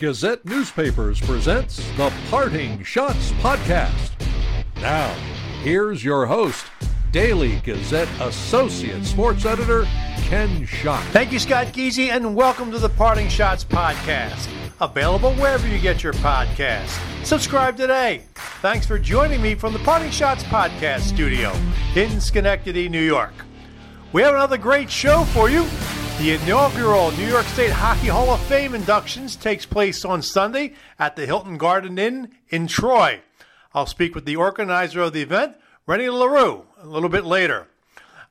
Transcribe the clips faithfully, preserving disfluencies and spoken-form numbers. Gazette Newspapers presents the Parting Shots Podcast. Now, here's your host, Daily Gazette Associate Sports Editor, Ken Schott. Thank you, Scott Giese, and welcome to the Parting Shots Podcast. Available wherever you get your podcasts. Subscribe today. Thanks for joining me from the Parting Shots Podcast studio in Schenectady, New York. We have another great show for you. The inaugural New York State Hockey Hall of Fame inductions takes place on Sunday at the Hilton Garden Inn in Troy. I'll speak with the organizer of the event, Rene LeRoux, a little bit later.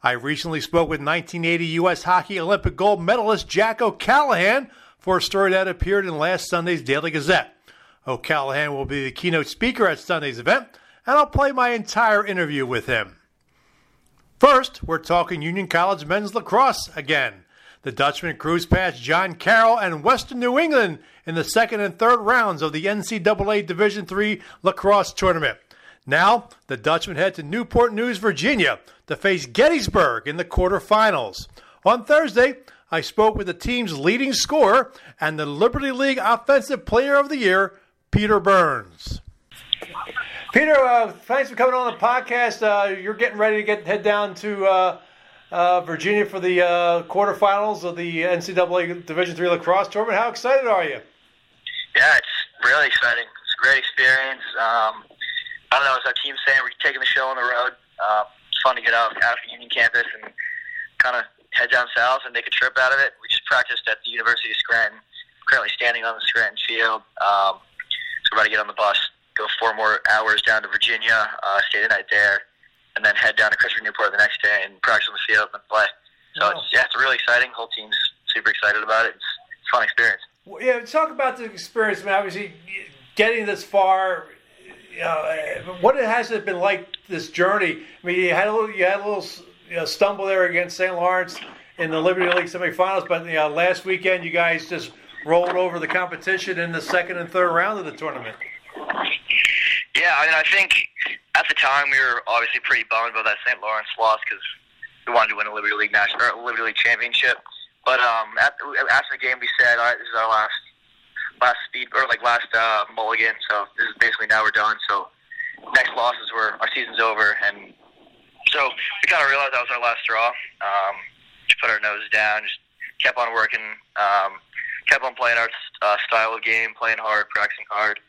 I recently spoke with nineteen eighty U S Hockey Olympic gold medalist Jack O'Callahan for a story that appeared in last Sunday's Daily Gazette. O'Callahan will be the keynote speaker at Sunday's event, and I'll play my entire interview with him. First, we're talking Union College men's lacrosse again. The Dutchman cruised past John Carroll and Western New England in the second and third rounds of the N C double A Division three lacrosse tournament. Now, the Dutchman head to Newport News, Virginia, to face Gettysburg in the quarterfinals. On Thursday, I spoke with the team's leading scorer and the Liberty League Offensive Player of the Year, Peter Burnes. Peter, uh, thanks for coming on the podcast. Uh, you're getting ready to get head down to Uh, Uh, Virginia for the uh, quarterfinals of the N C double A Division three lacrosse tournament. How excited are you? Yeah, it's really exciting. It's a great experience. Um, I don't know, as our team's saying, we're taking the show on the road. Uh, it's fun to get out, out of Union campus and kind of head down south and make a trip out of it. We just practiced at the University of Scranton. We're currently standing on the Scranton field. Um, so we're about to get on the bus, go four more hours down to Virginia, uh, stay the night there, and then head down to Christopher Newport the next day and practice on the field and play. So oh. it's, yeah, it's really exciting. The whole team's super excited about it. It's, it's a fun experience. Well, yeah, talk about the experience. I mean, obviously, getting this far, you know, what has it been like, this journey? I mean, you had a little, you had a little you know, stumble there against Saint Lawrence in the Liberty League semifinals, but you know, last weekend you guys just rolled over the competition in the second and third round of the tournament. Yeah, I mean, I think at the time we were obviously pretty bummed about that Saint Lawrence loss because we wanted to win a Liberty League national or Liberty League championship. But um, after, after the game, we said, "All right, this is our last last speed or like last uh, mulligan." So this is basically now we're done. So next losses were our season's over, and so we kind of realized that was our last straw. Um, just put our nose down, just kept on working, um, kept on playing our uh, style of game, playing hard, practicing hard.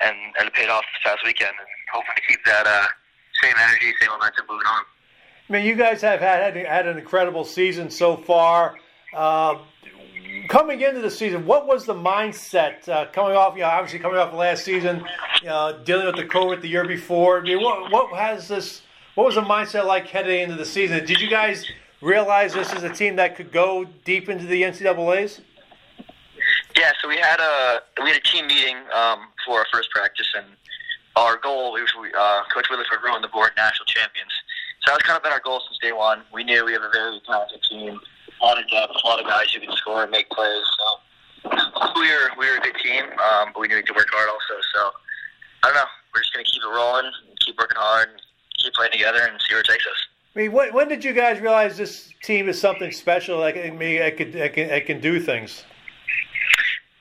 And, and it paid off this past weekend, and hoping to keep that uh, same energy, same momentum moving on. I mean, you guys have had had an incredible season so far. Uh, coming into the season, what was the mindset uh, coming off? You know, obviously coming off the last season, uh, dealing with the COVID the year before. I mean, what, what has this? What was the mindset like heading into the season? Did you guys realize this is a team that could go deep into the N C double A's? Yeah, so we had a we had a team meeting um, for our first practice, and our goal was we, uh, Coach Willis would ruin the board national champions. So that's kind of been our goal since day one. We knew we have a very talented team, a lot of depth, a lot of guys who can score and make plays. So we were we were a good team, um, but we knew we could work hard also. So I don't know, we're just gonna keep it rolling, keep working hard, keep playing together, and see where it takes us. I mean, when, when did you guys realize this team is something special? Like, I mean, I could I can I can do things.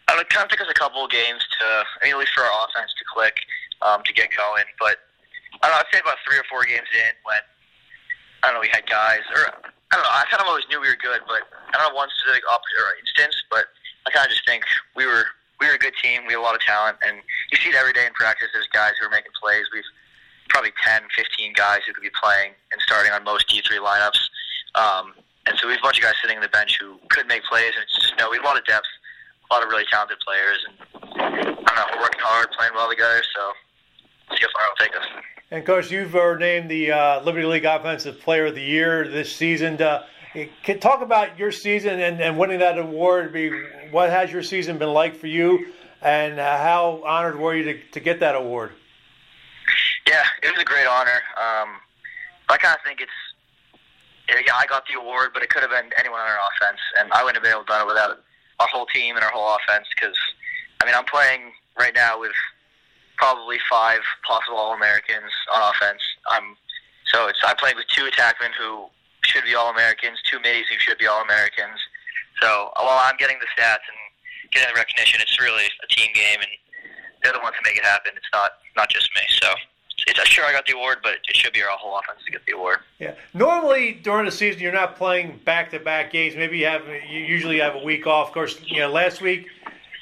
I mean, it kind of took us a couple of games to, I mean, at least for our offense to click, um, to get going. But I don't know, I'd say about three or four games in when, I don't know, we had guys, or I don't know, I kind of always knew we were good, but I don't know one specific op- or instance, but I kind of just think we were we were a good team, we had a lot of talent, and you see it every day in practice, there's guys who are making plays. We've probably ten, fifteen guys who could be playing and starting on most D three lineups. Um, and so we have a bunch of guys sitting on the bench who could make plays, and it's just, you know, we have a lot of depth. A lot of really talented players, and I don't know, we're working hard, playing well together, so see how far it'll take us. And, Coach, you've uh, named the uh, Liberty League Offensive Player of the Year this season. Uh, can talk about your season and, and winning that award. Be what has your season been like for you, and uh, how honored were you to, to get that award? Yeah, it was a great honor. Um, I kind of think it's yeah, I got the award, but it could have been anyone on our offense, and I wouldn't have been able to do it without it. Our whole team and our whole offense, because I mean I'm playing right now with probably five possible All-Americans on offense. I'm so it's I'm playing with two attackmen who should be All-Americans, two mids who should be All-Americans. So while I'm getting the stats and get that recognition. It's really a team game, and they're the ones that make it happen. It's not not just me. So, it's, it's, sure, I got the award, but it should be our whole offense to get the award. Yeah. Normally, during the season, you're not playing back-to-back games. Maybe you have you usually have a week off. Of course, you know, last week,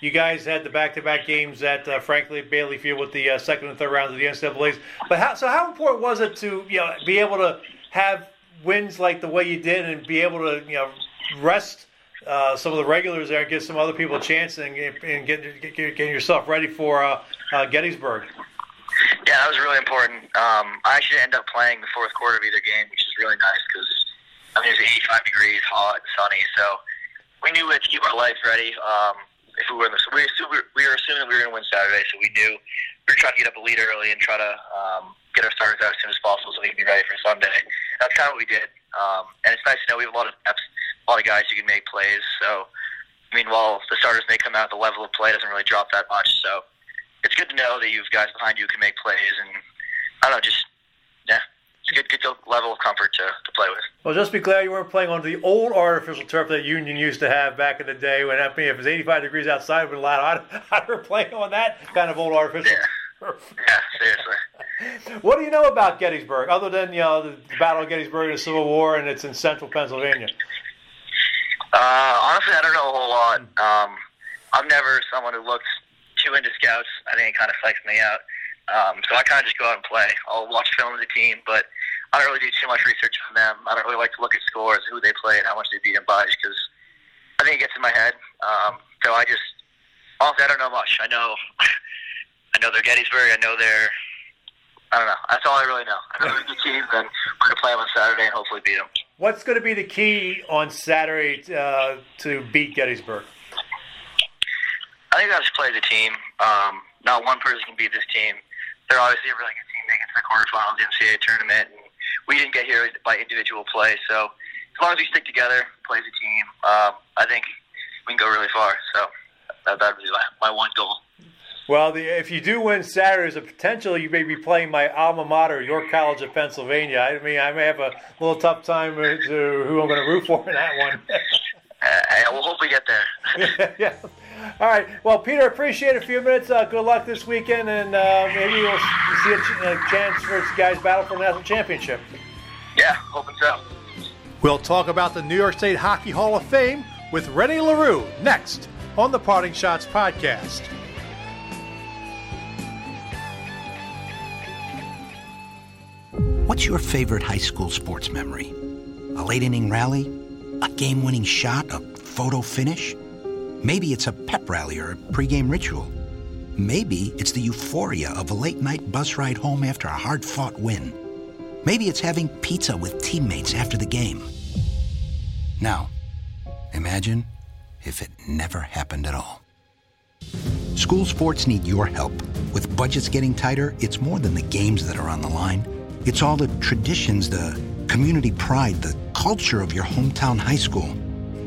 you guys had the back-to-back games at, uh, frankly, Bailey Field with the uh, second and third rounds of the N C double A's. But how, so how important was it to, you know, be able to have wins like the way you did and be able to, you know, rest uh, some of the regulars there and give some other people a chance and, and get, get, get yourself ready for uh, uh, Gettysburg? Yeah, that was really important. Um, I actually ended up playing the fourth quarter of either game, which is really nice because, I mean, it was eighty-five degrees, hot, sunny. So we knew we had to keep our lights ready. Um If we were in this, we were, we were assuming that we were going to win Saturday, so we knew we were trying to get up a lead early and try to um, get our starters out as soon as possible so we could be ready for Sunday. That's kind of what we did, um, and it's nice to know we have a lot of depth, a lot of guys who can make plays. So, I mean, while the starters may come out, the level of play doesn't really drop that much. So, it's good to know that you have guys behind you who can make plays, and I don't know, just yeah. Good, good level of comfort to, to play with. Well, just be glad you weren't playing on the old artificial turf that Union used to have back in the day. When I mean, if it was eighty-five degrees outside, it would have been loud. I'd, I'd have played on that kind of old artificial yeah. turf. Yeah, seriously. What do you know about Gettysburg, other than, you know, the Battle of Gettysburg and the Civil War, and it's in central Pennsylvania? Uh, honestly, I don't know a whole lot. Um, I'm never someone who looks too into scouts. I think it kind of psychs me out. Um, so I kind of just go out and play. I'll watch film of the team, but I don't really do too much research on them. I don't really like to look at scores, who they play, and how much they beat them by, because I think it gets in my head. Um, so I just, honestly, I don't know much. I know, I know they're Gettysburg. I know they're, I don't know. That's all I really know. I know they're the team, and we're going to play them on Saturday and hopefully beat them. What's going to be the key on Saturday uh, to beat Gettysburg? I think I just play the team. Um, not one person can beat this team. They're obviously a really good team. They get to the quarterfinals of the N C double A tournament, and we didn't get here by individual play. So as long as we stick together, play as a team, um, I think we can go really far. So that would be my, my one goal. Well, the, if you do win Saturday, there's a potential you may be playing my alma mater, York College of Pennsylvania. I mean, I may have a little tough time to who I'm going to root for in that one. uh, we'll hope we get there. yeah. yeah. All right. Well, Peter, appreciate a few minutes. Uh, good luck this weekend, and uh, maybe we'll see a, ch- a chance for guys battle for the national championship. Yeah, hoping so. We'll talk about the New York State Hockey Hall of Fame with Rene LeRoux next on the Parting Shots podcast. What's your favorite high school sports memory? A late-inning rally? A game-winning shot? A photo finish? Maybe it's a pep rally or a pregame ritual. Maybe it's the euphoria of a late-night bus ride home after a hard-fought win. Maybe it's having pizza with teammates after the game. Now, imagine if it never happened at all. School sports need your help. With budgets getting tighter, it's more than the games that are on the line. It's all the traditions, the community pride, the culture of your hometown high school.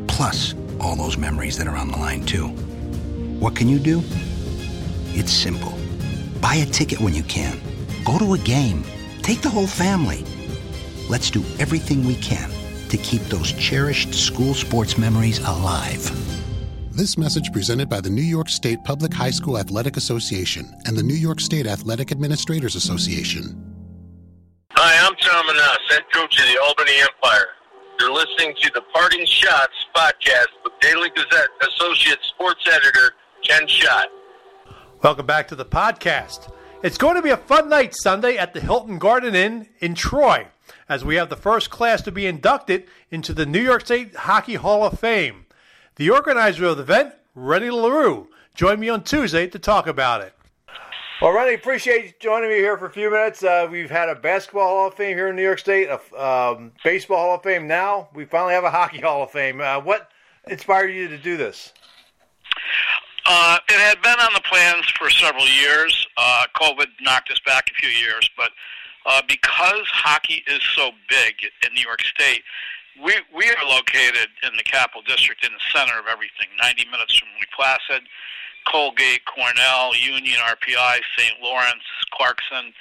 Plus, all those memories that are on the line, too. What can you do? It's simple. Buy a ticket when you can. Go to a game. Take the whole family. Let's do everything we can to keep those cherished school sports memories alive. This message presented by the New York State Public High School Athletic Association and the New York State Athletic Administrators Association. Hi, I'm Tom Manas, head coach of the Albany Empire. You're listening to the Parting Shots podcast with Daily Gazette Associate Sports Editor Ken Schott. Welcome back to the podcast. It's going to be a fun night Sunday at the Hilton Garden Inn in Troy, as we have the first class to be inducted into the New York State Hockey Hall of Fame. The organizer of the event, Rene LeRoux, joined me on Tuesday to talk about it. Well, Rene, appreciate you joining me here for a few minutes. Uh, we've had a basketball Hall of Fame here in New York State, a um, baseball Hall of Fame. Now we finally have a hockey Hall of Fame. Uh, what inspired you to do this? Uh, it had been on the plans for several years. Uh, COVID knocked us back a few years, but uh, because hockey is so big in New York State, we, we are located in the Capital District in the center of everything, ninety minutes from Lake Placid, Colgate, Cornell, Union, R P I, Saint Lawrence, Clarkson.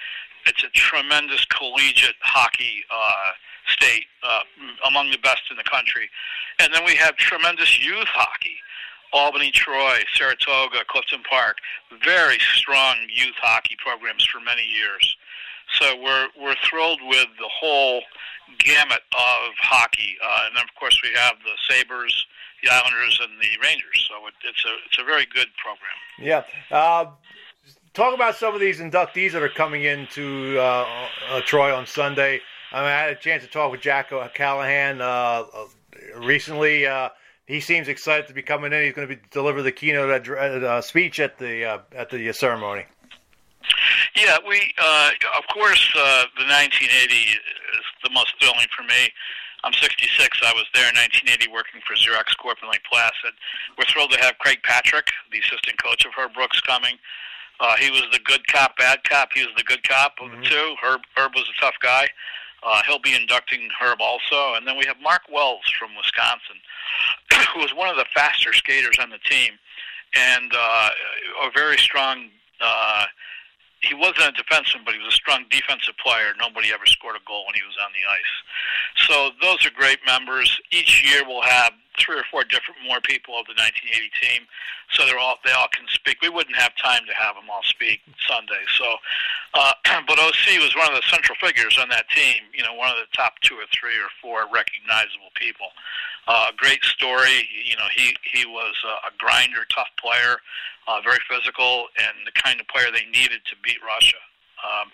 It's a tremendous collegiate hockey uh, state, uh, among the best in the country. And then we have tremendous youth hockey. Albany, Troy, Saratoga, Clifton Park, very strong youth hockey programs for many years. So we're we're thrilled with the whole gamut of hockey, uh, and then of course we have the Sabres, the Islanders, and the Rangers. So it, it's a it's a very good program. Yeah. Uh, talk about some of these inductees that are coming into uh, uh, Troy on Sunday. I mean, I had a chance to talk with Jack O'Callahan uh, recently. Uh, he seems excited to be coming in. He's going to be deliver the keynote uh, speech at the uh, at the ceremony. Yeah, we uh, of course uh, the nineteen eighty is the most thrilling for me. I'm sixty-six. I was there in nineteen eighty working for Xerox Corp in Lake Placid. We're thrilled to have Craig Patrick, the assistant coach of Herb Brooks, coming. Uh, he was the good cop, bad cop. He was the good cop of mm-hmm. the two. Herb Herb was a tough guy. Uh, he'll be inducting Herb also. And then we have Mark Wells from Wisconsin, who was one of the faster skaters on the team and uh, a very strong uh, – he wasn't a defenseman, but he was a strong defensive player. Nobody ever scored a goal when he was on the ice. So those are great members. Each year we'll have three or four different more people of the nineteen eighty team, so they're all they all can speak. We wouldn't have time to have them all speak Sunday. So, uh, but O C was one of the central figures on that team. You know, one of the top two or three or four recognizable people. Uh, great story. You know, he he was a grinder, tough player, uh, very physical, and the kind of player they needed to beat Russia. Um,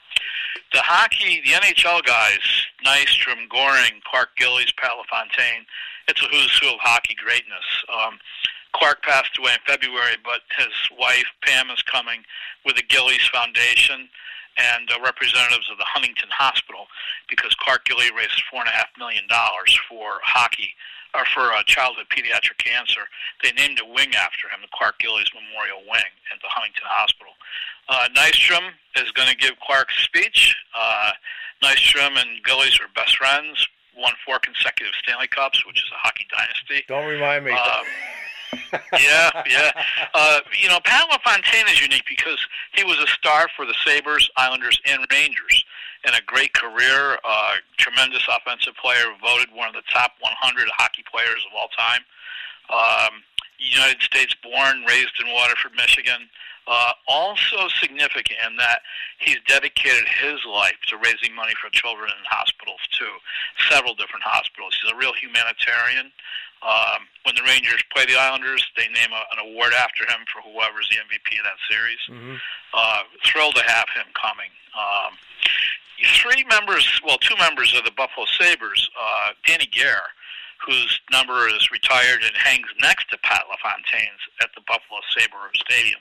the hockey, the N H L guys, Nystrom, Goring, Clark Gillies, Pat LaFontaine, it's a who's who of hockey greatness. Um, Clark passed away in February, but his wife, Pam, is coming with the Gillies Foundation and uh, representatives of the Huntington Hospital, because Clark Gillies raised four point five million dollars for hockey, or for uh, childhood pediatric cancer. They named a wing after him, the Clark Gillies Memorial Wing at the Huntington Hospital. Uh, Nystrom is going to give Clark's speech. Uh, Nystrom and Gillies are best friends, won four consecutive Stanley Cups, which is a hockey dynasty. Don't remind me. Uh, yeah, yeah. Uh, you know, Pat LaFontaine is unique because he was a star for the Sabres, Islanders, and Rangers, and a great career, uh, tremendous offensive player, voted one of the top one hundred hockey players of all time. Um, United States born, raised in Waterford, Michigan. Uh, also significant in that he's dedicated his life to raising money for children in hospitals, too. Several different hospitals. He's a real humanitarian. Um, when the Rangers play the Islanders, they name a, an award after him for whoever's the M V P of that series. Mm-hmm. Uh, thrilled to have him coming. Um, three members, well, two members of the Buffalo Sabres, uh, Danny Gare, whose number is retired and hangs next to Pat LaFontaine's at the Buffalo Sabre Stadium.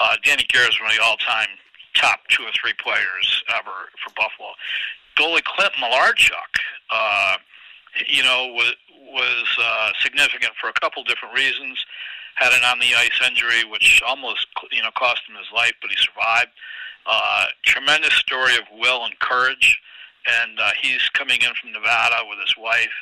Uh, Danny Gare is one of the all-time top two or three players ever for Buffalo. Goalie Clint Malarchuk, uh, you know, was, was uh, significant for a couple different reasons. Had an on-the-ice injury, which almost, you know, cost him his life, but he survived. Uh, tremendous story of will and courage, and uh, he's coming in from Nevada with his wife,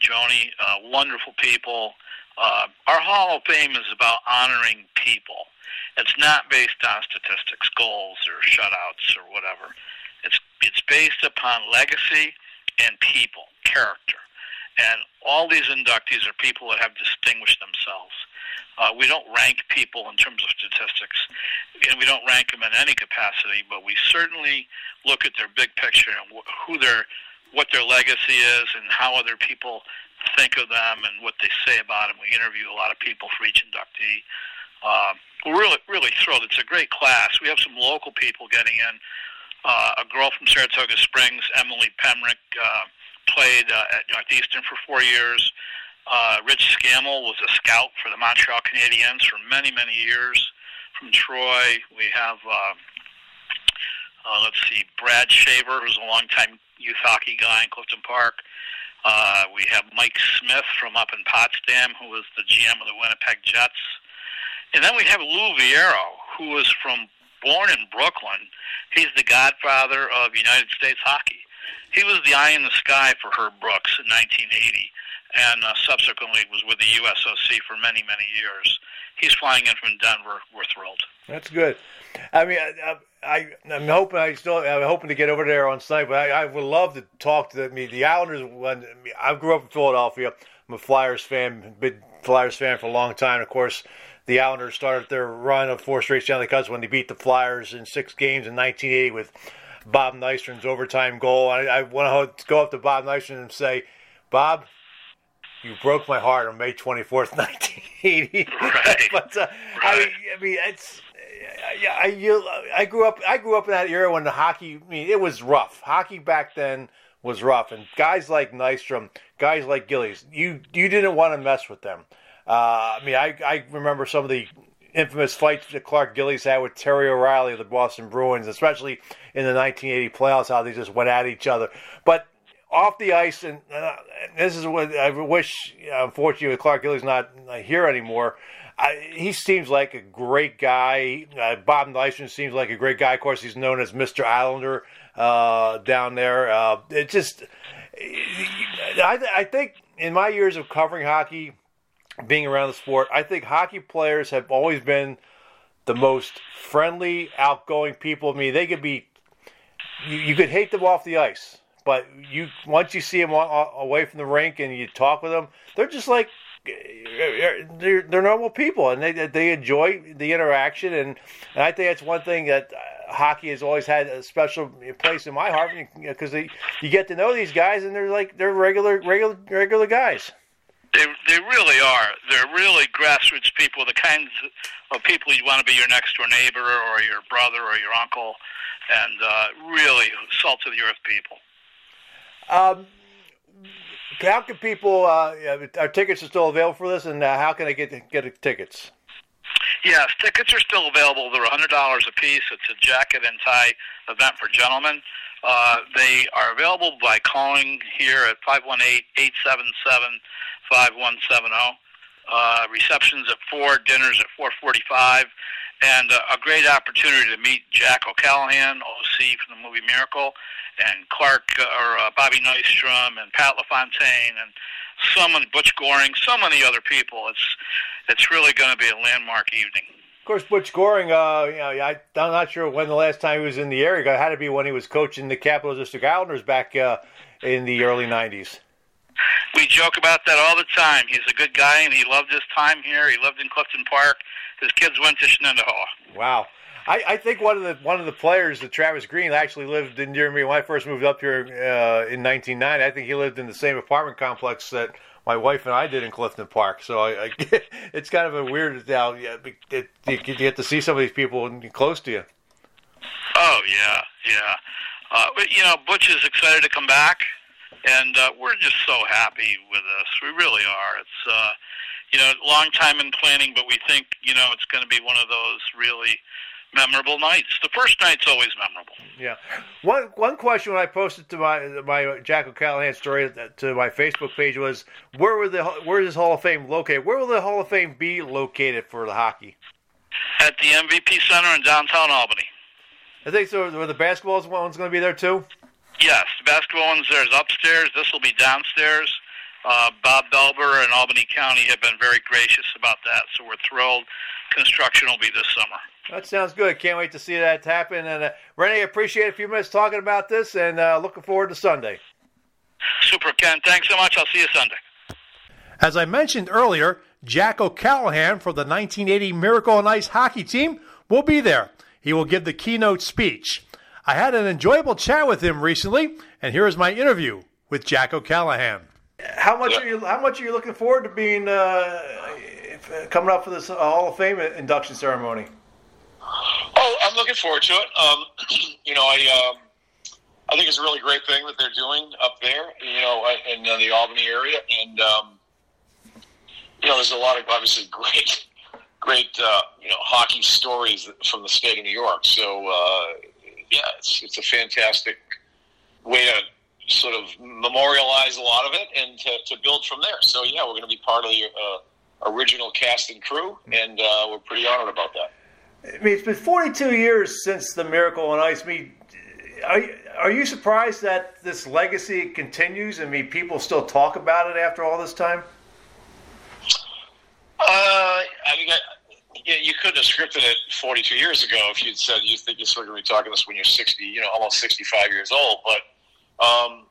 Joni. Uh, wonderful people. Uh, our Hall of Fame is about honoring people. It's not based on statistics, goals, or shutouts, or whatever. It's it's based upon legacy and people, character. And all these inductees are people that have distinguished themselves. Uh, we don't rank people in terms of statistics, and we don't rank them in any capacity, but we certainly look at their big picture and wh- who their, what their legacy is and how other people think of them and what they say about them. We interview a lot of people for each inductee. Uh, we're really, really thrilled. It's a great class. We have some local people getting in. Uh, a girl from Saratoga Springs, Emily Pemrick, uh, played uh, at Northeastern for four years. Uh, Rich Scammell was a scout for the Montreal Canadiens for many, many years. From Troy, we have, uh, uh, let's see, Brad Shaver, who's a longtime youth hockey guy in Clifton Park. Uh, we have Mike Smith from up in Potsdam, who was the G M of the Winnipeg Jets. And then we have Lou Vieiro, who was from born in Brooklyn. He's the godfather of United States hockey. He was the eye in the sky for Herb Brooks in nineteen eighty, and uh, subsequently was with the U S O C for many, many years. He's flying in from Denver. We're thrilled. That's good. I mean, I, I, I'm hoping I still I'm hoping to get over there on Sunday, but I, I would love to talk to the, I mean, the Islanders. When I grew up in Philadelphia, I'm a Flyers fan, been Flyers fan for a long time. Of course, the Islanders started their run of four straight Stanley Cups when they beat the Flyers in six games in nineteen eighty with Bob Nystrom's overtime goal. I, I want to go up to Bob Nystrom and say, Bob, you broke my heart on May twenty-fourth, nineteen eighty. Right. But uh, right. I mean, I mean, it's yeah. I, you, I grew up. I grew up in that era when the hockey. I mean, it was rough. Hockey back then was rough, and guys like Nystrom, guys like Gillies, you you didn't want to mess with them. Uh, I mean, I I remember some of the infamous fights that Clark Gillies had with Terry O'Reilly of the Boston Bruins, especially in the nineteen eighty playoffs, how they just went at each other. But off the ice, and, uh, and this is what I wish, uh, unfortunately, Clark Gillies not uh, here anymore. I, he seems like a great guy. Uh, Bob Nystrom seems like a great guy. Of course, he's known as Mister Islander uh, down there. Uh, it just, I, th- I think in my years of covering hockey, being around the sport, I think hockey players have always been the most friendly, outgoing people. I mean, they could be, you, you could hate them off the ice. But you once you see them away from the rink and you talk with them, they're just like they're, they're normal people, and they they enjoy the interaction. And, and I think that's one thing that hockey has always had a special place in my heart, because you, you get to know these guys, and they're like they're regular regular regular guys. They they really are. They're really grassroots people, the kinds of people you want to be your next door neighbor or your brother or your uncle, and uh, really salt of the earth people. Um, how can people? Uh, our tickets are still available for this, and uh, how can I get get tickets? Yes, tickets are still available. They're a hundred dollars a piece. It's a jacket and tie event for gentlemen. Uh, they are available by calling here at five one eight, eight seven seven, five one seven zero. Uh, receptions at four, dinners at four forty-five, and uh, a great opportunity to meet Jack O'Callahan, O C from the movie Miracle, and Clark uh, or uh, Bobby Nystrom and Pat LaFontaine and so many, Butch Goring, so many other people. It's it's really going to be a landmark evening. Of course, Butch Goring. Uh, you know, I, I'm not sure when the last time he was in the area. It had to be when he was coaching the Capital District Islanders back uh, in the early nineties. We joke about that all the time. He's a good guy, and he loved his time here. He lived in Clifton Park. His kids went to Shenandoah. Wow. I, I think one of the one of the players, the Travis Green, actually lived in near me when I first moved up here uh, in nineteen ninety. I think he lived in the same apartment complex that my wife and I did in Clifton Park. So I, I, it's kind of a weird now. Yeah, it, it, you get to see some of these people close to you. Oh, yeah, yeah. Uh, but, you know, Butch is excited to come back. And uh, we're just so happy with this. We really are. It's, uh, you know, long time in planning, but we think, you know, it's going to be one of those really memorable nights. The first night's always memorable. Yeah. One one question when I posted to my my Jack O'Callahan story to my Facebook page was, where were the where is this Hall of Fame located? Where will the Hall of Fame be located for the hockey? At the M V P Center in downtown Albany. I think so. Where the basketball one's going to be there too. Yes, the basketball one's there is upstairs. This will be downstairs. Uh, Bob Belber and Albany County have been very gracious about that, so we're thrilled. Construction will be this summer. That sounds good. Can't wait to see that happen. And uh, Rene, appreciate a few minutes talking about this, and uh, looking forward to Sunday. Super, Ken. Thanks so much. I'll see you Sunday. As I mentioned earlier, Jack O'Callahan for the nineteen eighty Miracle on Ice hockey team will be there. He will give the keynote speech. I had an enjoyable chat with him recently, and here is my interview with Jack O'Callahan. How much are you? How much are you looking forward to being uh, coming up for this Hall of Fame induction ceremony? Oh, I'm looking forward to it. Um, you know, I um, I think it's a really great thing that they're doing up there. You know, in uh, the Albany area, and um, you know, there's a lot of obviously great, great uh, you know hockey stories from the state of New York. So. Uh, Yeah, it's it's a fantastic way to sort of memorialize a lot of it and to, to build from there. So, yeah, we're going to be part of the uh, original cast and crew, and uh, we're pretty honored about that. I mean, it's been forty-two years since the Miracle on Ice. I mean, are, are you surprised that this legacy continues? I mean, people still talk about it after all this time? Uh, I mean, I... Yeah, you couldn't have scripted it forty-two years ago if you'd said you think you're still going to be talking this when you're sixty, you know, almost sixty-five years old. But um,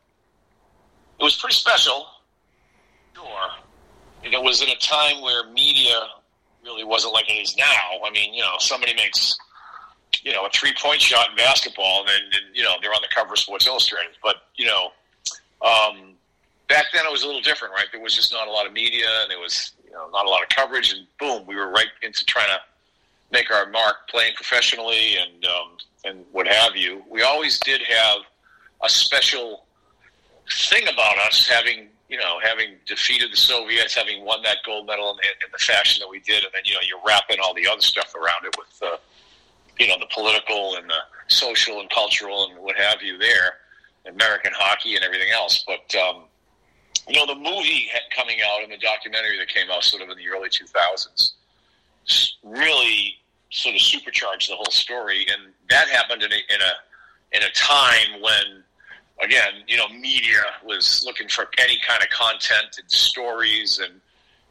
it was pretty special, sure. and it was in a time where media really wasn't like it is now. I mean, you know, somebody makes, you know, a three-point shot in basketball, and then, you know, they're on the cover of Sports Illustrated. But, you know, um, back then it was a little different, right? There was just not a lot of media, and there was, you know, not a lot of coverage, and boom, we were right into trying to make our mark playing professionally and um, and what have you. We always did have a special thing about us having, you know, having defeated the Soviets, having won that gold medal in the, in the fashion that we did, and then, you know, you wrap in all the other stuff around it with, uh, you know, the political and the social and cultural and what have you there, American hockey and everything else. But, um, you know, the movie coming out and the documentary that came out sort of in the early two thousands really sort of supercharged the whole story, and that happened in a in a, in a time when, again, you know, media was looking for any kind of content and stories, and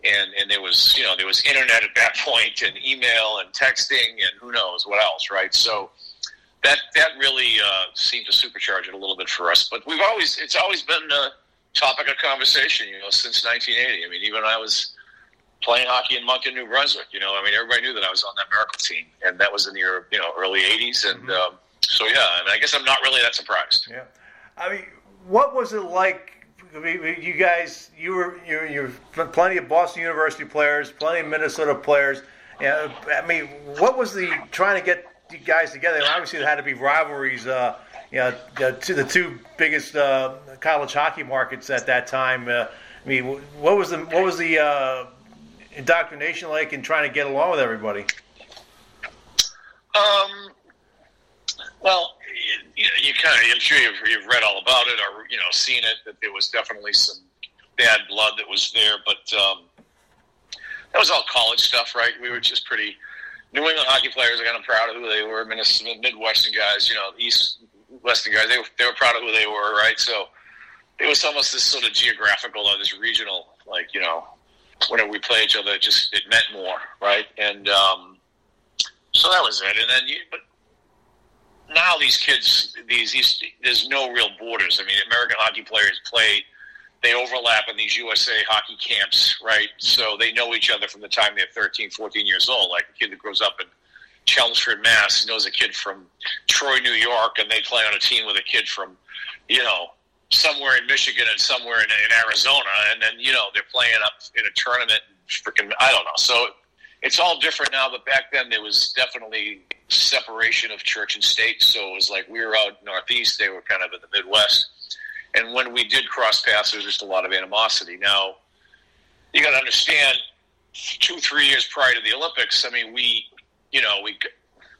and and there was, you know, there was internet at that point, and email and texting and who knows what else, right? So that that really uh, seemed to supercharge it a little bit for us. But we've always it's always been a topic of conversation, you know, since nineteen eighty. I mean, even I was playing hockey in Moncton, New Brunswick, you know, I mean, everybody knew that I was on that Miracle team, and that was in the, you know, early eighties, and mm-hmm. um, so yeah, I mean, I guess I'm not really that surprised. Yeah, I mean, what was it like? I mean, you guys, you were you you plenty of Boston University players, plenty of Minnesota players. Yeah, you know, I mean, what was the trying to get you guys together? I mean, obviously, there had to be rivalries. Uh, you know, the two, the two biggest uh, college hockey markets at that time. Uh, I mean, what was the what was the uh, indoctrination like and trying to get along with everybody? Um, well, you, you, you kind of, I'm sure you've, you've read all about it or, you know, seen it, that there was definitely some bad blood that was there, but um, that was all college stuff, right? We were just pretty, New England hockey players are kind of proud of who they were, Midwestern guys, you know, East Western guys, they were, they were proud of who they were, right? So it was almost this sort of geographical or this regional, like, you know, whenever we play each other, it just it meant more, right? And um, so that was it. And then, you, but now these kids, these, these there's no real borders. I mean, American hockey players play; they overlap in these U S A hockey camps, right? So they know each other from the time they're thirteen, fourteen years old. Like a kid that grows up in Chelmsford, Mass, knows a kid from Troy, New York, and they play on a team with a kid from, you know, somewhere in Michigan and somewhere in, in Arizona, and then, you know, they're playing up in a tournament. Freaking, I don't know. So it's all different now, but back then there was definitely separation of church and state. So it was like we were out northeast, they were kind of in the Midwest. And when we did cross paths, there was just a lot of animosity. Now, you got to understand, two, three years prior to the Olympics, I mean, we, you know, we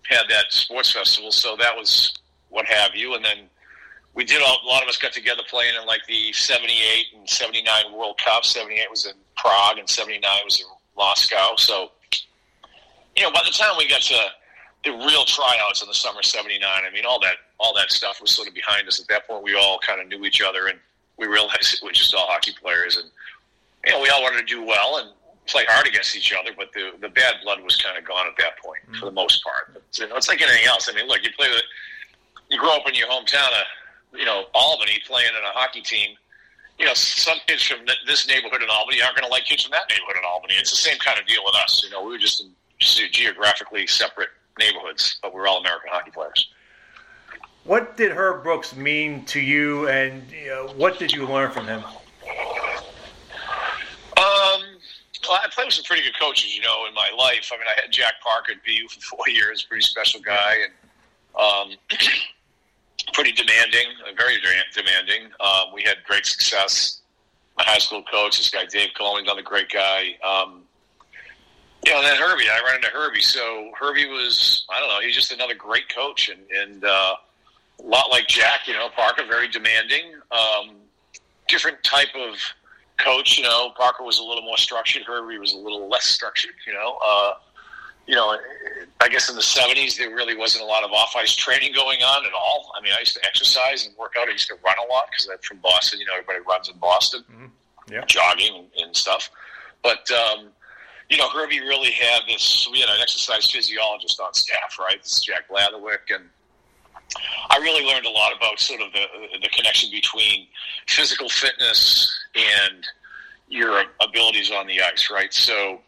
had that sports festival, so that was what have you, and then we did all, a lot of us got together playing in like the seventy-eight and seventy-nine World Cup. seventy-eight was in Prague and seventy-nine was in Moscow. So, you know, by the time we got to the real tryouts in the summer of seventy-nine, I mean, all that all that stuff was sort of behind us at that point. We all kind of knew each other, and we realized that we were just all hockey players. And, you know, we all wanted to do well and play hard against each other, but the, the bad blood was kind of gone at that point mm-hmm. for the most part. But, you know, it's like anything else. I mean, look, you play with, you grow up in your hometown of, you know, Albany playing in a hockey team. You know, some kids from this neighborhood in Albany aren't going to like kids from that neighborhood in Albany. It's the same kind of deal with us. You know, we were just in geographically separate neighborhoods, but we were all American hockey players. What did Herb Brooks mean to you, and you know, what did you learn from him? Um, well, I played with some pretty good coaches, you know, in my life. I mean, I had Jack Parker at B U for four years, pretty special guy, and um, pretty demanding, very demanding. Um, we had great success. My high school coach, this guy Dave Colling, another great guy. Um, you know, and then Herbie, I ran into Herbie. So Herbie was, I don't know, he's just another great coach, and, and uh, a lot like Jack, you know, Parker, very demanding. Um, different type of coach, you know. Parker was a little more structured. Herbie was a little less structured, you know. Uh, You know, I guess in the seventies, there really wasn't a lot of off-ice training going on at all. I mean, I used to exercise and work out. I used to run a lot because I'm from Boston. You know, everybody runs in Boston, mm-hmm. yeah. jogging and stuff. But, um, you know, Herbie really had this, we had an exercise physiologist on staff, right? This is Jack Blatherwick. And I really learned a lot about sort of the, the connection between physical fitness and your abilities on the ice, right? So,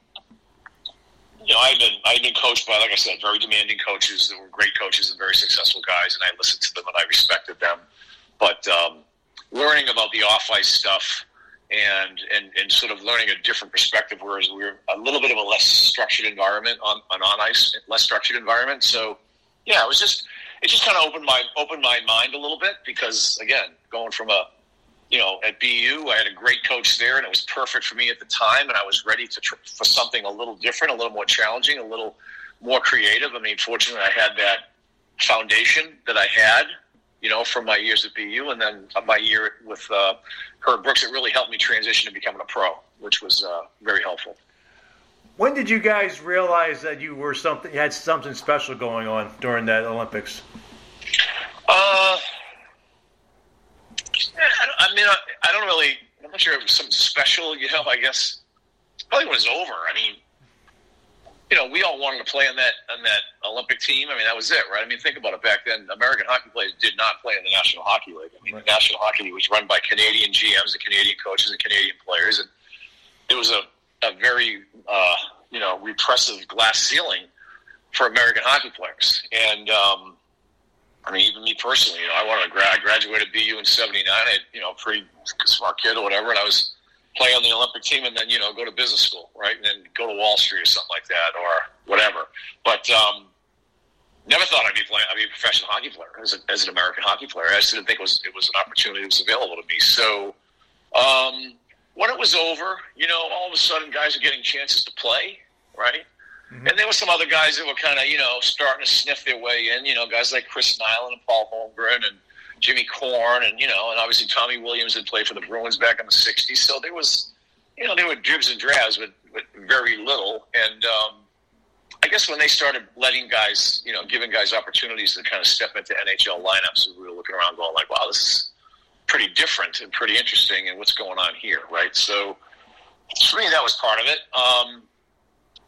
you know, I've been I've been coached by, like I said, very demanding coaches that were great coaches and very successful guys, and I listened to them and I respected them. But um, learning about the off-ice stuff and, and and sort of learning a different perspective, whereas we were a little bit of a less structured environment, on an on-ice, less structured environment. So, yeah, it was just it just kind of opened my opened my mind a little bit because, again, going from a you know, at B U, I had a great coach there, and it was perfect for me at the time, and I was ready to tr- for something a little different, a little more challenging, a little more creative. I mean, fortunately, I had that foundation that I had, you know, from my years at B U, and then my year with uh, Herb Brooks. It really helped me transition to becoming a pro, which was uh, very helpful. When did you guys realize that you were something, you had something special going on during that Olympics? Uh... I mean, I don't really, I'm not sure it was something special, you know, I guess probably when it was over. I mean, you know, we all wanted to play on that, on that Olympic team. I mean, that was it, right? I mean, think about it back then. American hockey players did not play in the National Hockey League. I mean, right. The National Hockey League was run by Canadian G Ms and Canadian coaches and Canadian players. And it was a, a very, uh, you know, repressive glass ceiling for American hockey players. And, um, I mean, even me personally, you know, I wanted to grad. I graduated B U in seventy-nine. I, you know, pretty smart kid or whatever, and I was playing on the Olympic team, and then you know, go to business school, right, and then go to Wall Street or something like that, or whatever. But um, never thought I'd be playing. I'd be a professional hockey player as, a, as an American hockey player. I just didn't think it was it was an opportunity that was available to me. So um, when it was over, you know, all of a sudden, guys are getting chances to play, right? Mm-hmm. And there were some other guys that were kind of, you know, starting to sniff their way in, you know, guys like Chris Nyland and Paul Holmgren and Jimmy Korn and, you know, and obviously Tommy Williams had played for the Bruins back in the sixties. So there was, you know, there were dribs and drabs, but, but very little. And um, I guess when they started letting guys, you know, giving guys opportunities to kind of step into N H L lineups, we were looking around going like, wow, this is pretty different and pretty interesting and what's going on here, right? So for me, that was part of it. Um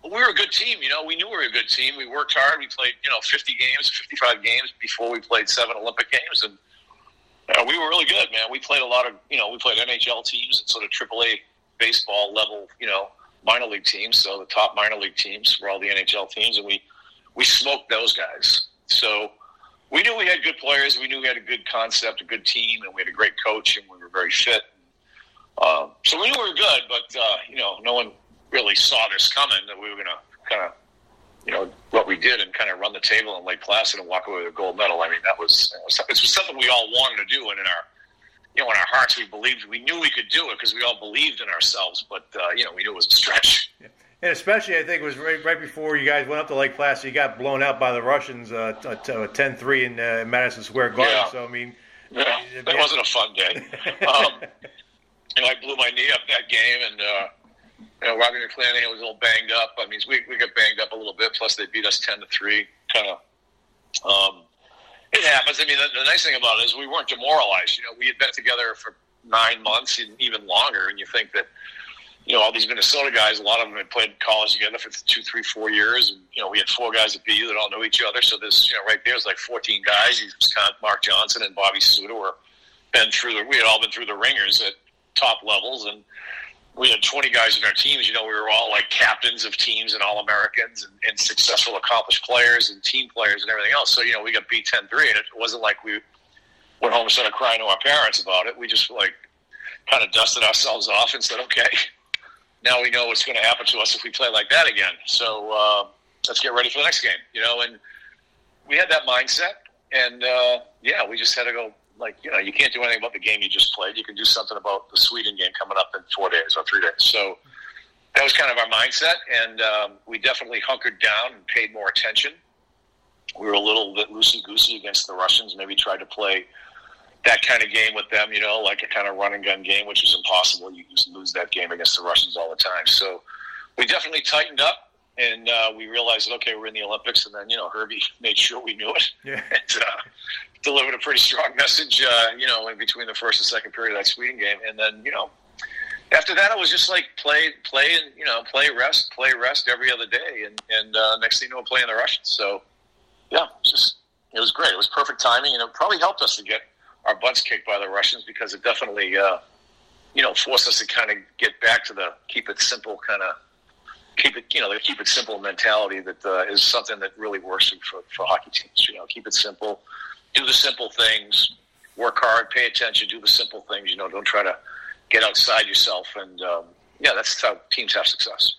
We were a good team, you know. We knew we were a good team. We worked hard. We played, you know, fifty games, fifty-five games before we played seven Olympic games. And uh, we were really good, man. We played a lot of, you know, we played N H L teams and sort of triple A baseball level, you know, minor league teams. So the top minor league teams were all the N H L teams, and we, we smoked those guys. So we knew we had good players. We knew we had a good concept, a good team, and we had a great coach, and we were very fit. Uh, so we knew we were good, but, uh, you know, no one – really saw this coming, that we were going to kind of, you know, what we did and kind of run the table in Lake Placid and walk away with a gold medal. I mean, that was, it was, it was something we all wanted to do. And in our, you know, in our hearts, we believed, we knew we could do it because we all believed in ourselves, but, uh, you know, we knew it was a stretch. Yeah. And especially, I think it was right, right before you guys went up to Lake Placid, you got blown out by the Russians, uh, ten three in uh, Madison Square Garden. Yeah. So, I mean, yeah. It yeah. wasn't a fun day. um, you know, I blew my knee up that game and, uh, you know, Robbie McClanahan was a little banged up. I mean, we we got banged up a little bit. Plus, they beat us ten to three. Kind of, um, it happens. I mean, the, the nice thing about it is we weren't demoralized. You know, we had been together for nine months and even longer. And you think that, you know, all these Minnesota guys, a lot of them had played college together for two, three, four years. And you know, we had four guys at B U that all know each other. So there's, you know, right there's like fourteen guys. He's kind of Mark Johnson and Bobby Suter were been through the. We had all been through the ringers at top levels and. We had twenty guys in our teams. You know, we were all like captains of teams and All-Americans and, and successful, accomplished players and team players and everything else. So, you know, we got beat ten three, and it wasn't like we went home and started crying to our parents about it. We just, like, kind of dusted ourselves off and said, okay, now we know what's going to happen to us if we play like that again. So uh, let's get ready for the next game, you know. And we had that mindset, and, uh, yeah, we just had to go. Like, you know, you can't do anything about the game you just played. You can do something about the Sweden game coming up in four days or three days. So that was kind of our mindset, and um, we definitely hunkered down and paid more attention. We were a little bit loosey-goosey against the Russians, maybe tried to play that kind of game with them, you know, like a kind of run-and-gun game, which is impossible. You just lose that game against the Russians all the time. So we definitely tightened up, and uh, we realized, okay, we're in the Olympics, and then, you know, Herbie made sure we knew it. Yeah. And, uh, delivered a pretty strong message, uh, you know, in between the first and second period of that Sweden game. And then, you know, after that, it was just like play, play, and, you know, play, rest, play, rest every other day. And, and uh, next thing you know, we're playing the Russians. So, yeah, just it was great. It was perfect timing, and it probably helped us to get our butts kicked by the Russians because it definitely, uh, you know, force us to kind of get back to the keep it simple kind of keep it, you know, the keep it simple mentality that uh, is something that really works for, for hockey teams. You know, keep it simple, do the simple things, work hard, pay attention, do the simple things. You know, don't try to get outside yourself. And um, yeah, that's how teams have success.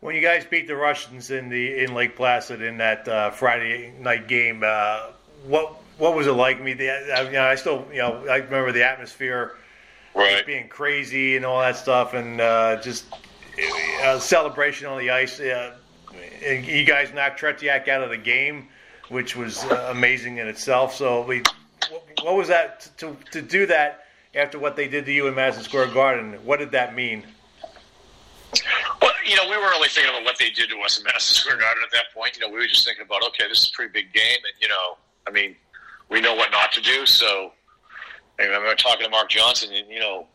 When you guys beat the Russians in the in Lake Placid in that uh, Friday night game, uh, what what was it like? I mean, the, I, you know, I still, you know, I remember the atmosphere, right, being crazy and all that stuff, and uh, just uh, celebration on the ice. Uh, and you guys knocked Tretiak out of the game, which was uh, amazing in itself. So, we, what, what was that to to do that after what they did to you in Madison Square Garden? What did that mean? You know, we weren't really thinking about what they did to us in Madison Square Garden at that point. You know, we were just thinking about, okay, this is a pretty big game, and, you know, I mean, we know what not to do. So, I remember talking to Mark Johnson, and, you know,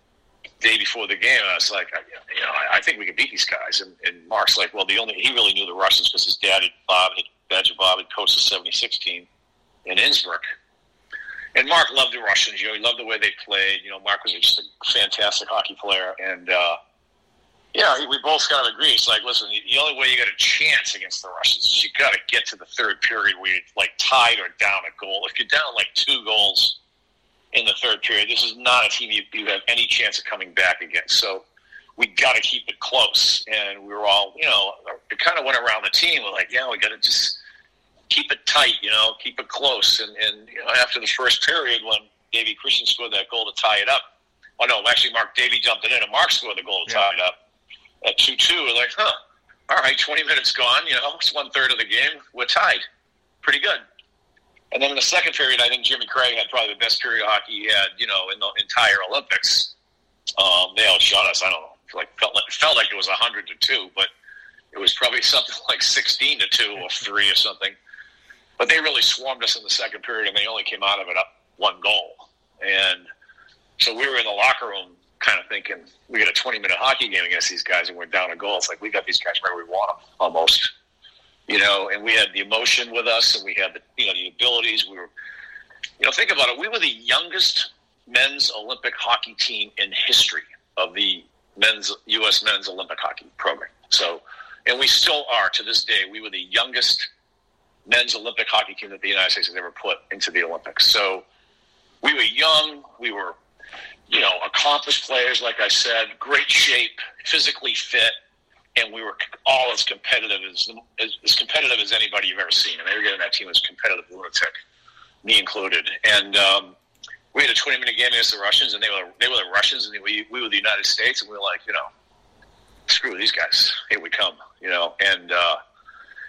the day before the game, and I was like, you know, I think we could beat these guys. And, and Mark's like, well, the only he really knew the Russians because his dad, had Bob, had, Badger Bob, had coached the seventy-six team in Innsbruck. And Mark loved the Russians. You know, he loved the way they played. You know, Mark was just a fantastic hockey player, and, uh, yeah, we both kind of agree. It's like, listen, the only way you got a chance against the Russians is you got to get to the third period where you're like tied or down a goal. If you're down like two goals in the third period, this is not a team you, you have any chance of coming back against. So we got to keep it close. And we were all, you know, it kind of went around the team. We're like, yeah, we got to just keep it tight, you know, keep it close. And, and you know, after the first period, when Davey Christian scored that goal to tie it up, oh no, actually Mark Davey jumped it in and Mark scored the goal to yeah. tie it up. At two two, we're like, huh, all right, twenty minutes gone, you know, it's one-third of the game. We're tied. Pretty good. And then in the second period, I think Jimmy Craig had probably the best period of hockey he had, you know, in the entire Olympics. Um, they outshot us, I don't know. Like felt, like, felt like it was one hundred to two, but it was probably something like sixteen to two or three or something. But they really swarmed us in the second period, and they only came out of it up one goal. And so we were in the locker room, kind of thinking we got a twenty minute hockey game against these guys and we're down a goal. It's like we got these guys where we want them almost, you know, and we had the emotion with us and we had the, you know, the abilities. We were, you know, think about it. We were the youngest men's Olympic hockey team in history of the men's U S men's Olympic hockey program. So, and we still are to this day. We were the youngest men's Olympic hockey team that the United States has ever put into the Olympics. So we were young, we were, you know, accomplished players, like I said, great shape, physically fit, and we were all as competitive as as, as competitive as anybody you've ever seen. And everybody on that team was competitive lunatic, me included. And um, we had a twenty minute game against the Russians, and they were they were the Russians, and we we were the United States, and we were like, you know, screw these guys, here we come, you know. And uh,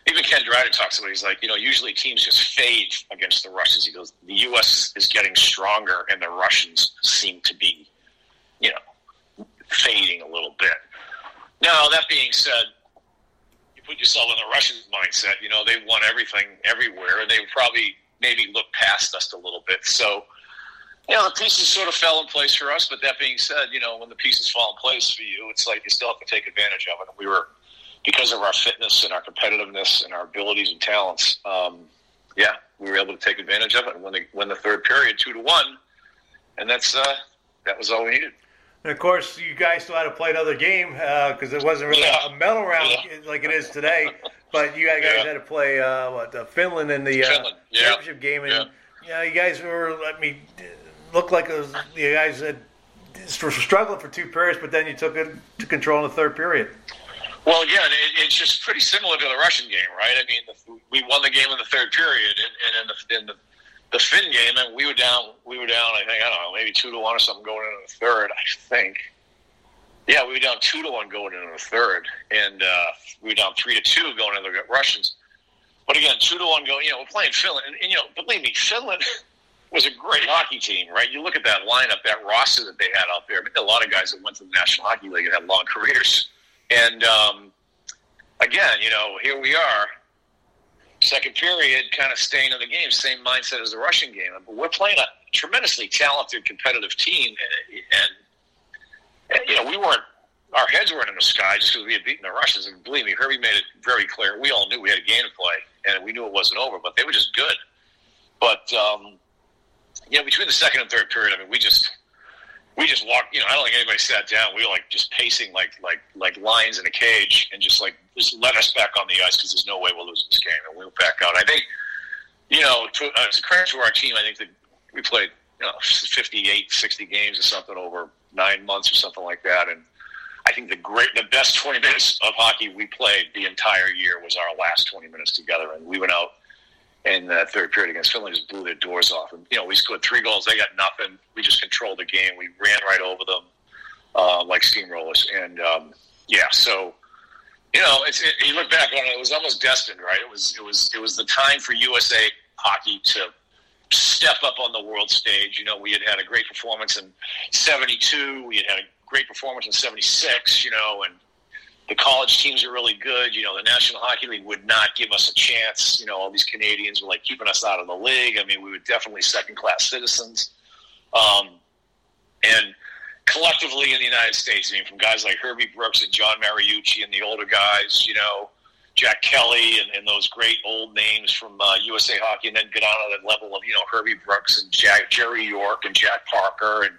even Ken Dryden talks about it. He's like, you know, usually teams just fade against the Russians. He goes, the U S is getting stronger, and the Russians seem to be, you know, fading a little bit. Now, that being said, you put yourself in the Russians' mindset. You know, they won everything everywhere, and they probably maybe looked past us a little bit. So, you know, the pieces sort of fell in place for us. But that being said, you know, when the pieces fall in place for you, it's like you still have to take advantage of it. And we were, because of our fitness and our competitiveness and our abilities and talents, um, yeah, we were able to take advantage of it. And when they win the third period, two to one, and that's uh, that was all we needed. And of course, you guys still had to play another game because uh, it wasn't really yeah. a medal round yeah. like it is today. But you guys yeah. had to play uh, what uh, Finland in the uh, Finland. Yeah. championship game, and yeah. you know, you guys were, I mean, looked like it was, you guys had struggled for two periods, but then you took it to control in the third period. Well, again, it, it's just pretty similar to the Russian game, right? I mean, the, we won the game in the third period, and, and in the in the, the Finn game, and we were down. We were down. I think I don't know, maybe two to one or something going into the third. I think, yeah, we were down two to one going into the third, and uh, we were down three to two going into the Russians. But again, two to one going. You know, we're playing Finland, and, and you know, believe me, Finland was a great hockey team, right? You look at that lineup, that roster that they had out there. A lot of guys that went to the National Hockey League and had long careers. And, um, again, you know, here we are, second period, kind of staying in the game, same mindset as the Russian game. But we're playing a tremendously talented, competitive team, and, and, and you know, we weren't, our heads weren't in the sky just because we had beaten the Russians. And believe me, Herbie made it very clear. We all knew we had a game to play, and we knew it wasn't over, but they were just good. But, um, you know, between the second and third period, I mean, we just... we just walked, you know, I don't think anybody sat down. We were like just pacing like like like lions in a cage, and just like just let us back on the ice because there's no way we'll lose this game. And we went back out. I think, you know, to, uh, it's a credit to our team. I think that we played, you know, fifty-eight, sixty games or something over nine months or something like that. And I think the great, the best twenty minutes of hockey we played the entire year was our last twenty minutes together. And we went out in that third period against Finland, just blew their doors off. And, you know, we scored three goals. They got nothing. We just controlled the game. We ran right over them uh, like steamrollers. And, um, yeah, so, you know, it's, it, you look back on it, it was almost destined, right? It was, it was, it was the time for U S A hockey to step up on the world stage. You know, we had had a great performance in seventy-two. We had had a great performance in seventy-six, you know, and the college teams are really good. You know, the National Hockey League would not give us a chance. You know, all these Canadians were, like, keeping us out of the league. I mean, we were definitely second-class citizens. Um, and collectively in the United States, I mean, from guys like Herbie Brooks and John Mariucci and the older guys, you know, Jack Kelly and, and those great old names from uh, U S A Hockey, and then get on to that level of, you know, Herbie Brooks and Jack, Jerry York and Jack Parker and,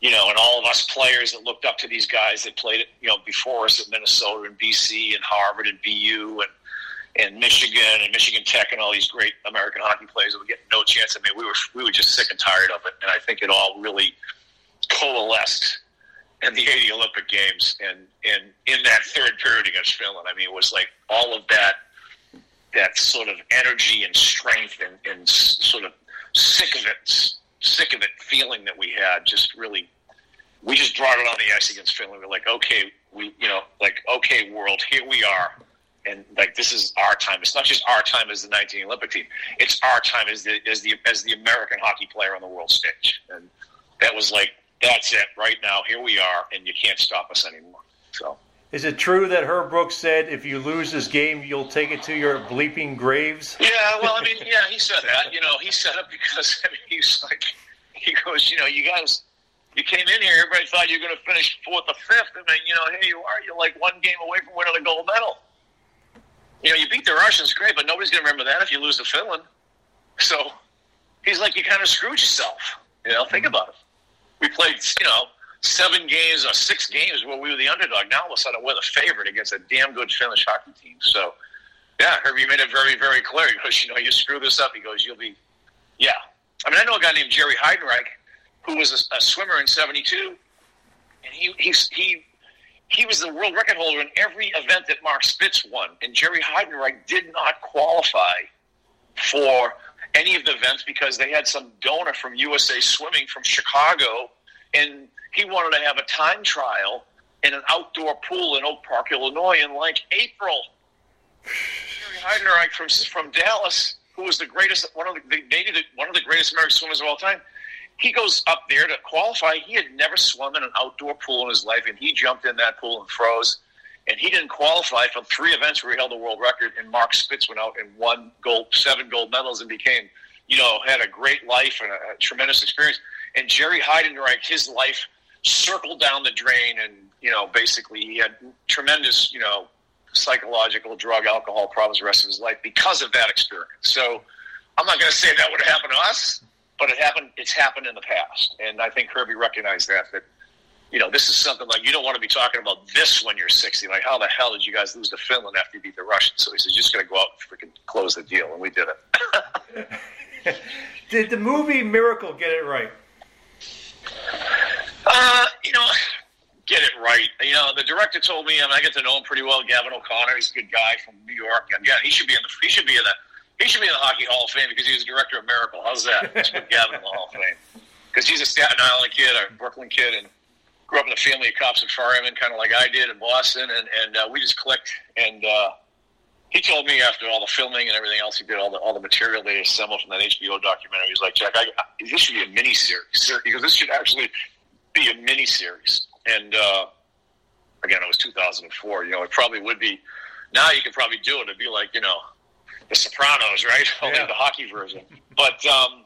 you know, and all of us players that looked up to these guys that played, you know, before us at Minnesota and B C and Harvard and B U and and Michigan and Michigan Tech and all these great American hockey players that would get no chance. I mean, we were we were just sick and tired of it, and I think it all really coalesced in the eighty Olympic Games and, and in that third period against Finland. I mean, it was like all of that that sort of energy and strength and, and sort of sick of it. sick of it feeling that we had just really, we just brought it on the ice against Finland. We're like, okay, we, you know, like, okay, world, here we are. And like, this is our time. It's not just our time as the nineteen Olympic team. It's our time as the, as the, as the American hockey player on the world stage. And that was like, that's it right now. Here we are. And you can't stop us anymore. So is it true that Herb Brooks said, if you lose this game, you'll take it to your bleeping graves? Yeah, well, I mean, yeah, he said that. You know, he said it because, I mean, he's like, he goes, you know, you guys, you came in here, everybody thought you were going to finish fourth or fifth. I mean, you know, here you are, you're like one game away from winning the gold medal. You know, you beat the Russians, great, but nobody's going to remember that if you lose to Finland. So he's like, you kind of screwed yourself. You know, think about it. We played, you know, seven games or six games where we were the underdog. Now all of a sudden we're the favorite against a damn good Finnish hockey team. So, yeah, Herbie made it very, very clear. He goes, you know, you screw this up. He goes, you'll be, yeah. I mean, I know a guy named Jerry Heidenreich who was a, a swimmer in seventy-two, and he he he he was the world record holder in every event that Mark Spitz won. And Jerry Heidenreich did not qualify for any of the events because they had some donor from U S A Swimming from Chicago, and he wanted to have a time trial in an outdoor pool in Oak Park, Illinois, in like April. Jerry Heidenreich from from Dallas, who was the greatest, one of the, the maybe the, one of the greatest American swimmers of all time, he goes up there to qualify. He had never swum in an outdoor pool in his life, and he jumped in that pool and froze. And he didn't qualify for three events where he held the world record. And Mark Spitz went out and won gold, seven gold medals, and became, you know, had a great life and a, a tremendous experience. And Jerry Heidenreich, his life circled down the drain, and, you know, basically he had tremendous, you know, psychological, drug, alcohol problems the rest of his life because of that experience. So I'm not going to say that would have happened to us, but it happened. It's happened in the past, and I think Herbie recognized that. That, you know, this is something like you don't want to be talking about this when you're sixty. Like, how the hell did you guys lose to Finland after you beat the Russians? So he said, just going to go out and freaking close the deal, and we did it. Did the movie Miracle get it right? Uh, you know, get it right. You know, the director told me, I mean, I get to know him pretty well, Gavin O'Connor. He's a good guy from New York. And yeah, he should be in the he should be in the he should be in the Hockey Hall of Fame because he was the director of Miracle. How's that? Let's put Gavin in the Hall of Fame because he's a Staten Island kid, a Brooklyn kid, and grew up in a family of cops in Farmington, kind of like I did in Boston, and and uh, we just clicked. And uh, he told me after all the filming and everything else, he did all the all the material they assembled from that H B O documentary. He was like, Jack, I, I, this should be a mini series. Because this should actually be a mini series. And uh, again, it was two thousand four. You know, it probably would be. Now you could probably do it. It'd be like, you know, The Sopranos, right? Yeah. Only the hockey version. But um,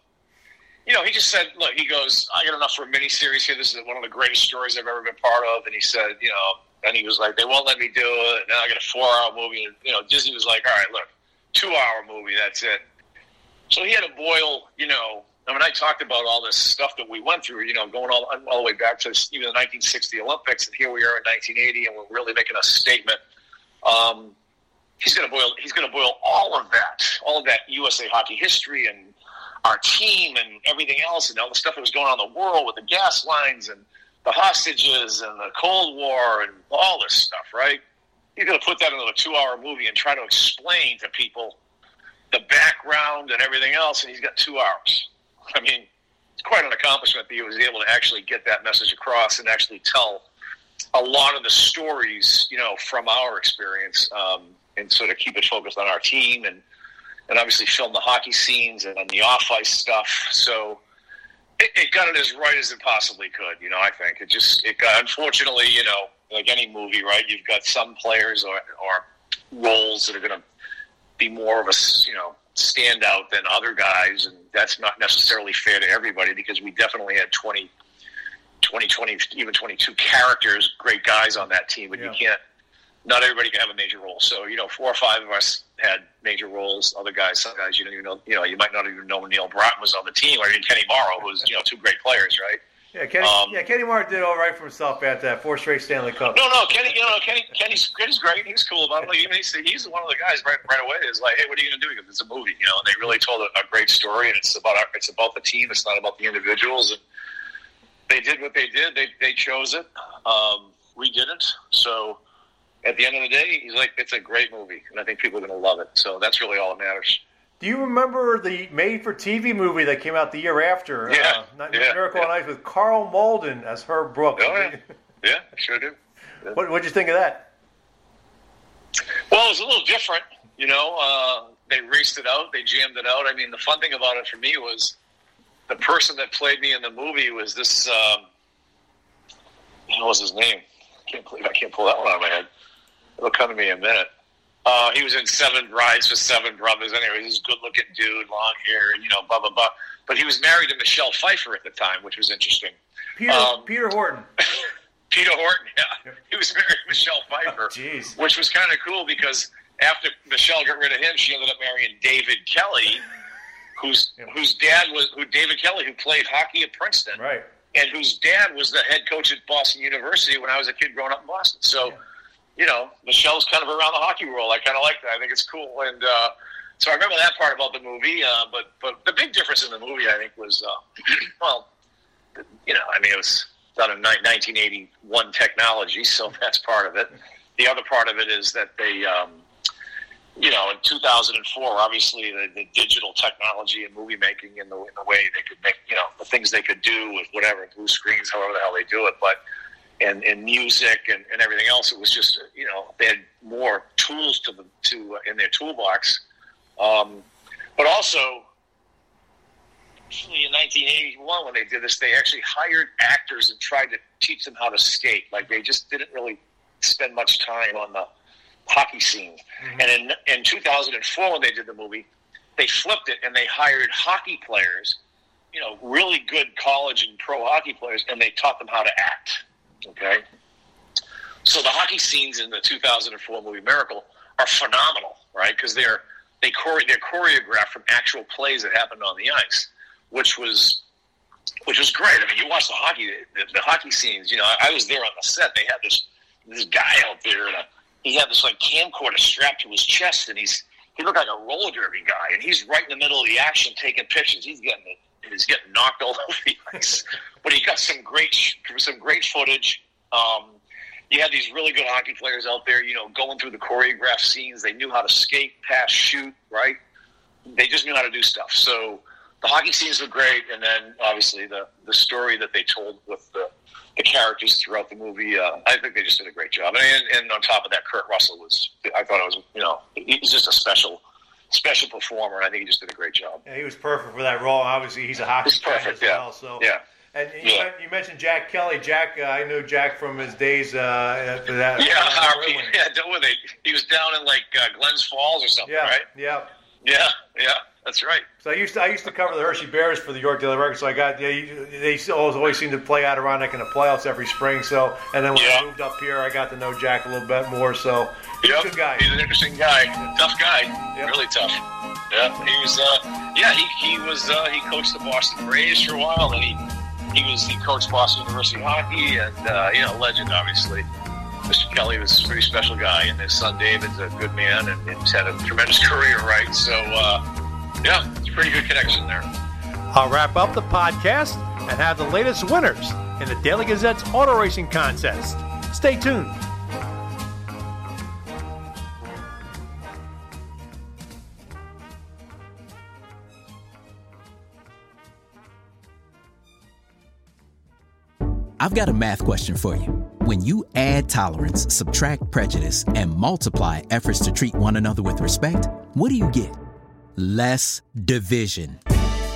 you know, he just said, "Look," he goes, "I got enough for a mini series here. This is one of the greatest stories I've ever been part of." And he said, "You know," and he was like, "They won't let me do it. Now I got a four-hour movie." And, you know, Disney was like, "All right, look, two-hour movie. That's it." So he had to boil, you know, I mean, I talked about all this stuff that we went through, you know, going all, all the way back to even the nineteen sixty Olympics, and here we are in nineteen eighty, and we're really making a statement. Um, he's going to boil. He's going to boil all of that, all of that U S A hockey history, and our team, and everything else, and all the stuff that was going on in the world with the gas lines, and the hostages, and the Cold War, and all this stuff. Right? He's going to put that into a two-hour movie and try to explain to people the background and everything else, and he's got two hours. I mean, it's quite an accomplishment that he was able to actually get that message across and actually tell a lot of the stories, you know, from our experience, um, and sort of keep it focused on our team, and, and obviously film the hockey scenes and then the off-ice stuff. So it, it got it as right as it possibly could, you know, I think. It just, it got, unfortunately, you know, like any movie, right, you've got some players or, or roles that are going to be more of a, you know, standout than other guys, and that's not necessarily fair to everybody, because we definitely had twenty, twenty, twenty, even twenty-two characters, great guys on that team, but yeah. you can't, not everybody can have a major role. So, you know, four or five of us had major roles. Other guys, some guys you don't even know, you know, you might not even know Neil Broughton was on the team, or even Kenny Morrow, who's, you know, two great players, right? Yeah, Kenny, um, yeah, Kenny Moore did all right for himself after that four straight Stanley Cup. No, no, Kenny, you know, Kenny, Kenny's, Kenny's great. He's cool about it. Like, even he's, he's one of the guys right, right away. Is like, hey, what are you going to do? Because it's a movie, you know. And they really told a, a great story, and it's about our, it's about the team. It's not about the individuals. And they did what they did. They they chose it. Um, we didn't. So at the end of the day, he's like, it's a great movie, and I think people are going to love it. So that's really all that matters. Do you remember the made-for-T V movie that came out the year after? Yeah, uh, yeah Miracle yeah. on Ice with Carl Malden as Herb Brooks. Oh, yeah, yeah sure do. Yeah. What did you think of that? Well, it was a little different, you know. Uh, they raced it out. They jammed it out. I mean, the fun thing about it for me was the person that played me in the movie was this, um, what was his name? I can't believe I can't pull that one out of my head. It'll come to me in a minute. Uh, he was in Seven Brides for Seven Brothers. Anyway, he's a good-looking dude, long hair, you know, blah, blah, blah. But he was married to Michelle Pfeiffer at the time, which was interesting. Peter, um, Peter Horton. Peter Horton, yeah. He was married to Michelle Pfeiffer, oh, which was kind of cool because after Michelle got rid of him, she ended up marrying David Kelly, whose yeah. whose dad was who David Kelly, who played hockey at Princeton, right, and whose dad was the head coach at Boston University when I was a kid growing up in Boston. So. Yeah. You know, Michelle's kind of around the hockey world. I kind of like that. I think it's cool. And uh, so I remember that part about the movie. Uh, but but the big difference in the movie, I think, was, uh, well, you know, I mean, it was done in nineteen eighty-one technology, so that's part of it. The other part of it is that they, um, you know, in two thousand four, obviously, the, the digital technology and movie making and the, the way they could make, you know, the things they could do with whatever, blue screens, however the hell they do it. But... And, and music and, and everything else. It was just, you know, they had more tools to them to uh, in their toolbox. Um, but also, actually in nineteen eighty-one, when they did this, they actually hired actors and tried to teach them how to skate. Like they just didn't really spend much time on the hockey scene. Mm-hmm. And in, in two thousand four, when they did the movie, they flipped it and they hired hockey players, you know, really good college and pro hockey players, and they taught them how to act. Okay, so the hockey scenes in the two thousand four movie Miracle are phenomenal, right? Because they're they chore- they're choreographed from actual plays that happened on the ice, which was which was great. I mean, you watch the hockey the, the hockey scenes. You know, I, I was there on the set. They had this this guy out there, and a, he had this like camcorder strapped to his chest, and he's he looked like a roller derby guy, and he's right in the middle of the action taking pictures. He's getting it. He's getting knocked all over the ice, but he got some great, some great footage. Um, you had these really good hockey players out there, you know, going through the choreographed scenes. They knew how to skate, pass, shoot, right? They just knew how to do stuff. So the hockey scenes were great, and then obviously the the story that they told with the, the characters throughout the movie. Uh, I think they just did a great job, and, and on top of that, Kurt Russell was. I thought it was, you know, he's just a special. Special performer, and I think he just did a great job. Yeah, he was perfect for that role. Obviously, he's a hockey he's perfect, fan as yeah. well. So, yeah. And you, yeah. you mentioned Jack Kelly. Jack, uh, I knew Jack from his days. Uh, for that, yeah, uh, he, yeah, don't worry. He was down in like uh, Glens Falls or something, yeah, right? Yeah, yeah, yeah. That's right. So I used to I used to cover the Hershey Bears for the York Daily Record. So I got they they always seemed to play Adirondack in the playoffs every spring. So and then when yeah. I moved up here, I got to know Jack a little bit more. So he's yep. a good guy. He's an interesting guy, tough guy, yep. really tough. Yeah, he was. Uh, yeah, he he was. Uh, he coached the Boston Braves for a while, and he he was he coached Boston University hockey, and uh, you know, legend obviously. Mister Kelly was a pretty special guy, and his son David's a good man, and he's had a tremendous career, right? So, uh, yeah, it's a pretty good connection there. I'll wrap up the podcast and have the latest winners in the Daily Gazette's auto racing contest. Stay tuned. I've got a math question for you. When you add tolerance, subtract prejudice, and multiply efforts to treat one another with respect, what do you get? Less division.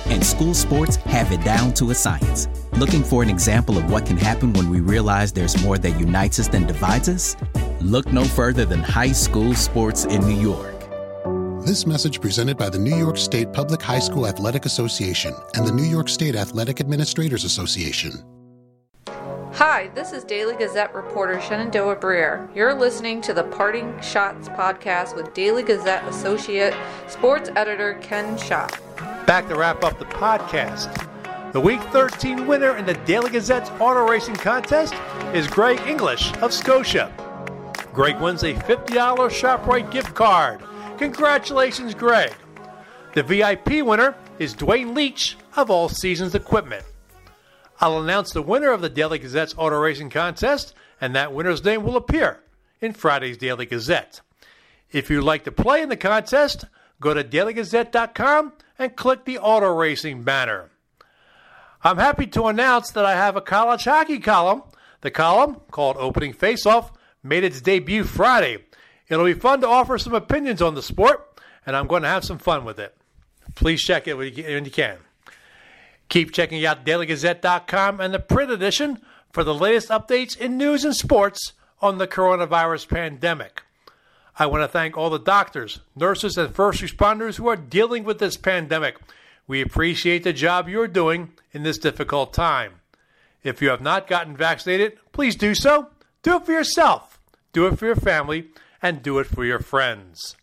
And school sports have it down to a science. Looking for an example of what can happen when we realize there's more that unites us than divides us? Look no further than high school sports in New York. This message presented by the New York State Public High School Athletic Association and the New York State Athletic Administrators Association. Hi, this is Daily Gazette reporter Shenandoah Breer. You're listening to the Parting Shots podcast with Daily Gazette associate sports editor Ken Schott. Back to wrap up the podcast. The Week thirteen winner in the Daily Gazette's auto racing contest is Greg English of Scotia. Greg wins a fifty dollars ShopRite gift card. Congratulations, Greg. The V I P winner is Dwayne Leach of All Seasons Equipment. I'll announce the winner of the Daily Gazette's auto racing contest, and that winner's name will appear in Friday's Daily Gazette. If you'd like to play in the contest, go to daily gazette dot com and click the auto racing banner. I'm happy to announce that I have a college hockey column. The column, called Opening Faceoff, made its debut Friday. It'll be fun to offer some opinions on the sport, and I'm going to have some fun with it. Please check it when you can. Keep checking out daily gazette dot com and the print edition for the latest updates in news and sports on the coronavirus pandemic. I want to thank all the doctors, nurses, and first responders who are dealing with this pandemic. We appreciate the job you're doing in this difficult time. If you have not gotten vaccinated, please do so. Do it for yourself, do it for your family, and do it for your friends.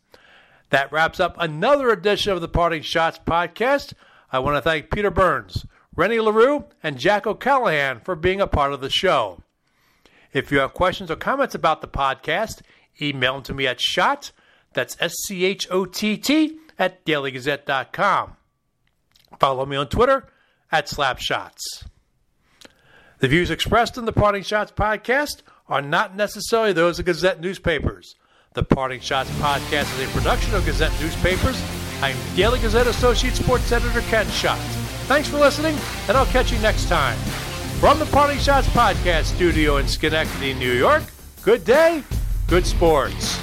That wraps up another edition of the Parting Shots podcast. I want to thank Peter Burnes, Rene LeRoux, and Jack O'Callahan for being a part of the show. If you have questions or comments about the podcast, email them to me at Schott, that's S C H O T T, at daily gazette dot com. Follow me on Twitter at Slapshots. The views expressed in the Parting Shots podcast are not necessarily those of Gazette newspapers. The Parting Shots podcast is a production of Gazette newspapers. I'm Daily Gazette Associate Sports Editor Ken Schott. Thanks for listening, and I'll catch you next time. From the Parting Shots Podcast Studio in Schenectady, New York, good day, good sports.